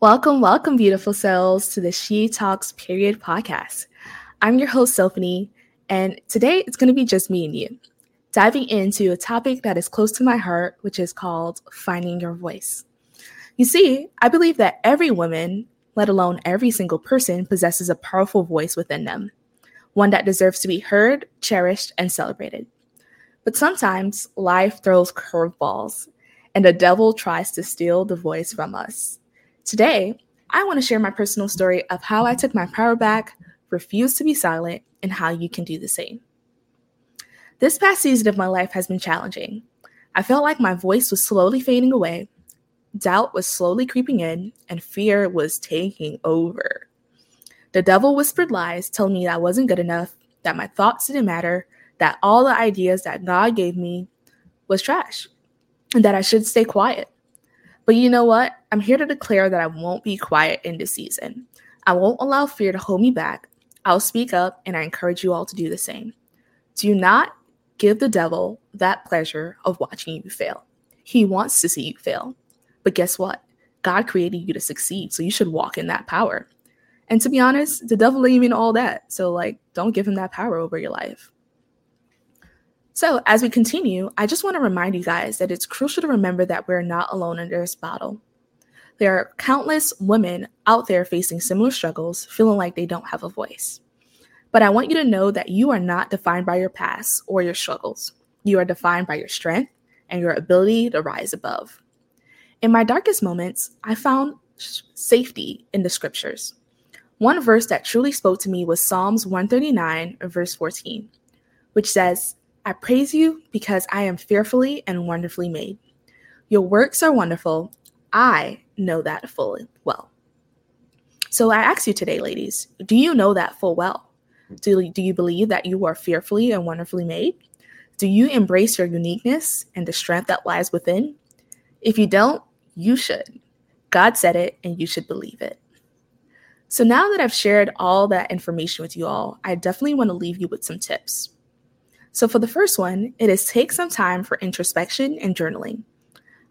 Welcome, welcome, beautiful souls, to the She Talks Period podcast. I'm your host, Sophanie, and today it's going to be just me and you, diving into a topic that is close to my heart, which is called finding your voice. You see, I believe that every woman, let alone every single person, possesses a powerful voice within them, one that deserves to be heard, cherished, and celebrated. But sometimes life throws curveballs, and the devil tries to steal the voice from us. Today, I want to share my personal story of how I took my power back, refused to be silent, and how you can do the same. This past season of my life has been challenging. I felt like my voice was slowly fading away, doubt was slowly creeping in, and fear was taking over. The devil whispered lies, telling me that I wasn't good enough, that my thoughts didn't matter, that all the ideas that God gave me was trash, and that I should stay quiet. But you know what? I'm here to declare that I won't be quiet in this season. I won't allow fear to hold me back. I'll speak up, and I encourage you all to do the same. Do not give the devil that pleasure of watching you fail. He wants to see you fail. But guess what? God created you to succeed, so you should walk in that power. And to be honest, the devil ain't even all that. So, don't give him that power over your life. So as we continue, I just want to remind you guys that it's crucial to remember that we're not alone in this battle. There are countless women out there facing similar struggles, feeling like they don't have a voice. But I want you to know that you are not defined by your past or your struggles. You are defined by your strength and your ability to rise above. In my darkest moments, I found safety in the scriptures. One verse that truly spoke to me was Psalms 139, verse 14, which says, "I praise you because I am fearfully and wonderfully made. Your works are wonderful. I know that full well." So I ask you today, ladies, do you know that full well? Do you believe that you are fearfully and wonderfully made? Do you embrace your uniqueness and the strength that lies within? If you don't, you should. God said it, and you should believe it. So now that I've shared all that information with you all, I definitely want to leave you with some tips. So for the first one, it is take some time for introspection and journaling.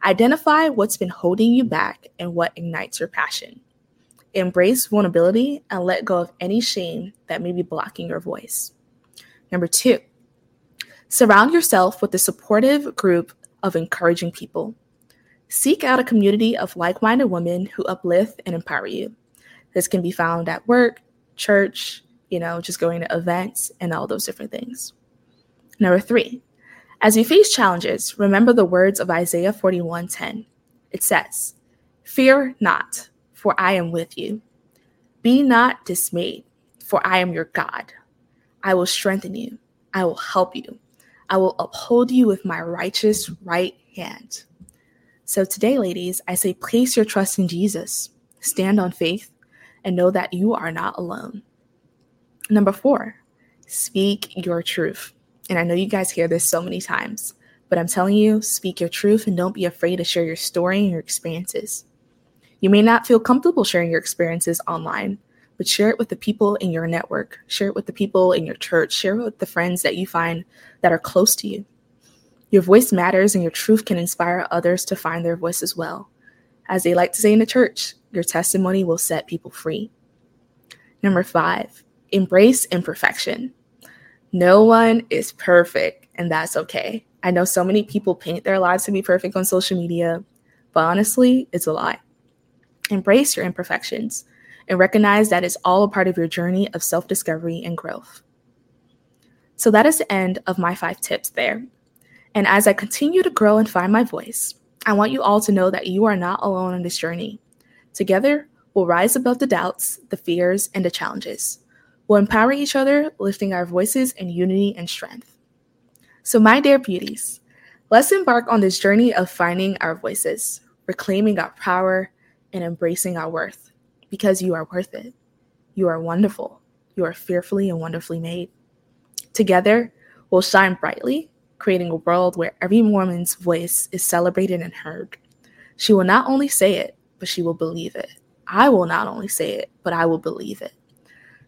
Identify what's been holding you back and what ignites your passion. Embrace vulnerability and let go of any shame that may be blocking your voice. Number 2, surround yourself with a supportive group of encouraging people. Seek out a community of like-minded women who uplift and empower you. This can be found at work, church, just going to events and all those different things. Number 3, as you face challenges, remember the words of Isaiah 41:10. It says, "Fear not, for I am with you. Be not dismayed, for I am your God. I will strengthen you. I will help you. I will uphold you with my righteous right hand." So today, ladies, I say place your trust in Jesus. Stand on faith and know that you are not alone. Number 4, speak your truth. And I know you guys hear this so many times, but I'm telling you, speak your truth and don't be afraid to share your story and your experiences. You may not feel comfortable sharing your experiences online, but share it with the people in your network. Share it with the people in your church. Share it with the friends that you find that are close to you. Your voice matters, and your truth can inspire others to find their voice as well. As they like to say in the church, your testimony will set people free. Number 5, embrace imperfection. No one is perfect, and that's okay. I know so many people paint their lives to be perfect on social media, but honestly, it's a lie. Embrace your imperfections and recognize that it's all a part of your journey of self-discovery and growth. So that is the end of my 5 tips there. And as I continue to grow and find my voice, I want you all to know that you are not alone on this journey. Together, we'll rise above the doubts, the fears, and the challenges. We'll empower each other, lifting our voices in unity and strength. So my dear beauties, let's embark on this journey of finding our voices, reclaiming our power, and embracing our worth, because you are worth it. You are wonderful. You are fearfully and wonderfully made. Together, we'll shine brightly, creating a world where every woman's voice is celebrated and heard. She will not only say it, but she will believe it. I will not only say it, but I will believe it.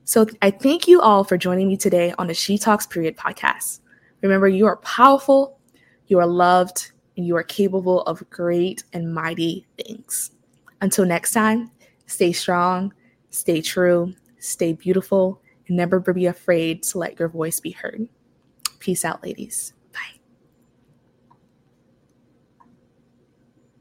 So I thank you all for joining me today on the She Talks Period podcast. Remember, you are powerful, you are loved, and you are capable of great and mighty things. Until next time, Stay strong, stay true, stay beautiful, and never be afraid to let your voice be heard. Peace out, ladies.